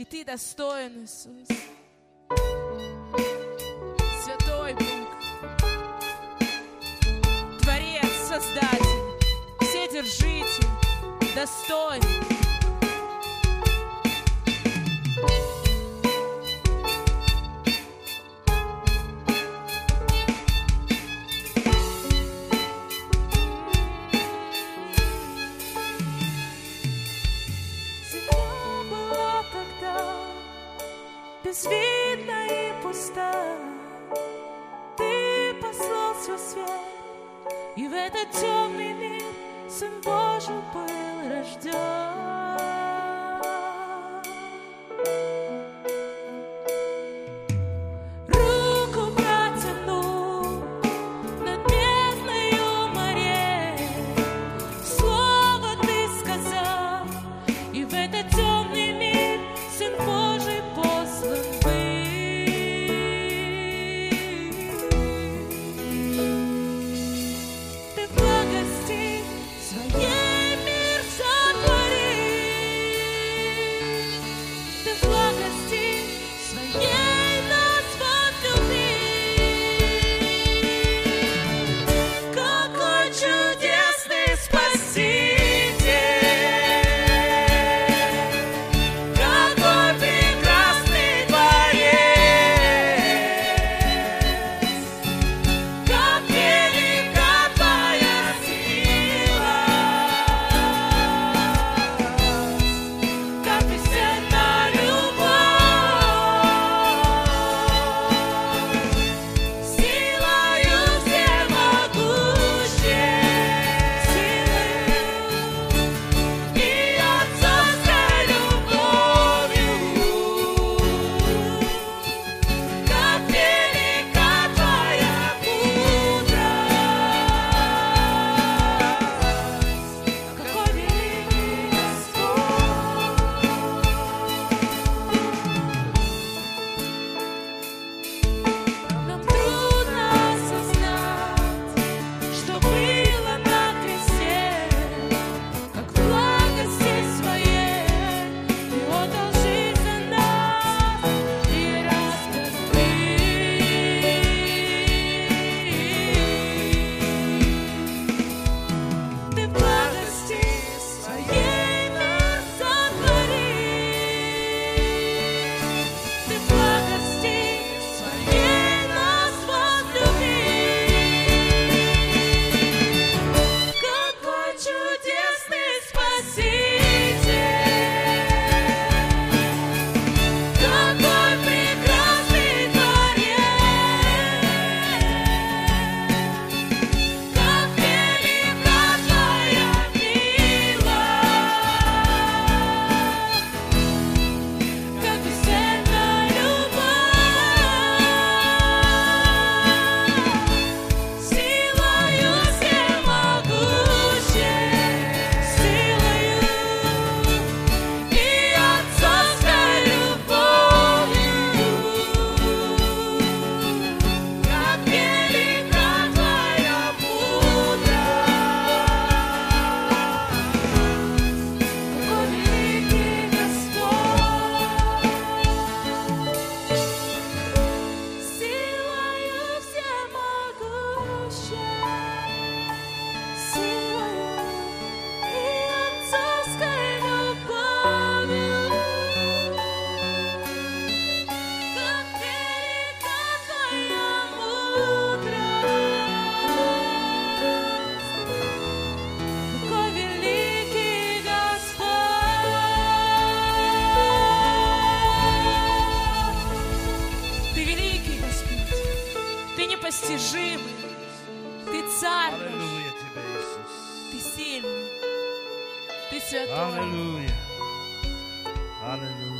И Ты достоин, Иисус. Святой Бог, Творец, Создатель, Вседержитель, достоин. Безвидна и пуста, Ты послал свой свет, и в этот темный мир Сын Божий был рожден. Руку протянул над бездною морей, слово Ты сказал, и в этот темный мир Сын Божий послан. Непостижимый, Ты царь, аллилуйя Тебе, Иисус. Ты сильный, Ты святой. Аллилуйя. Аллилуйя.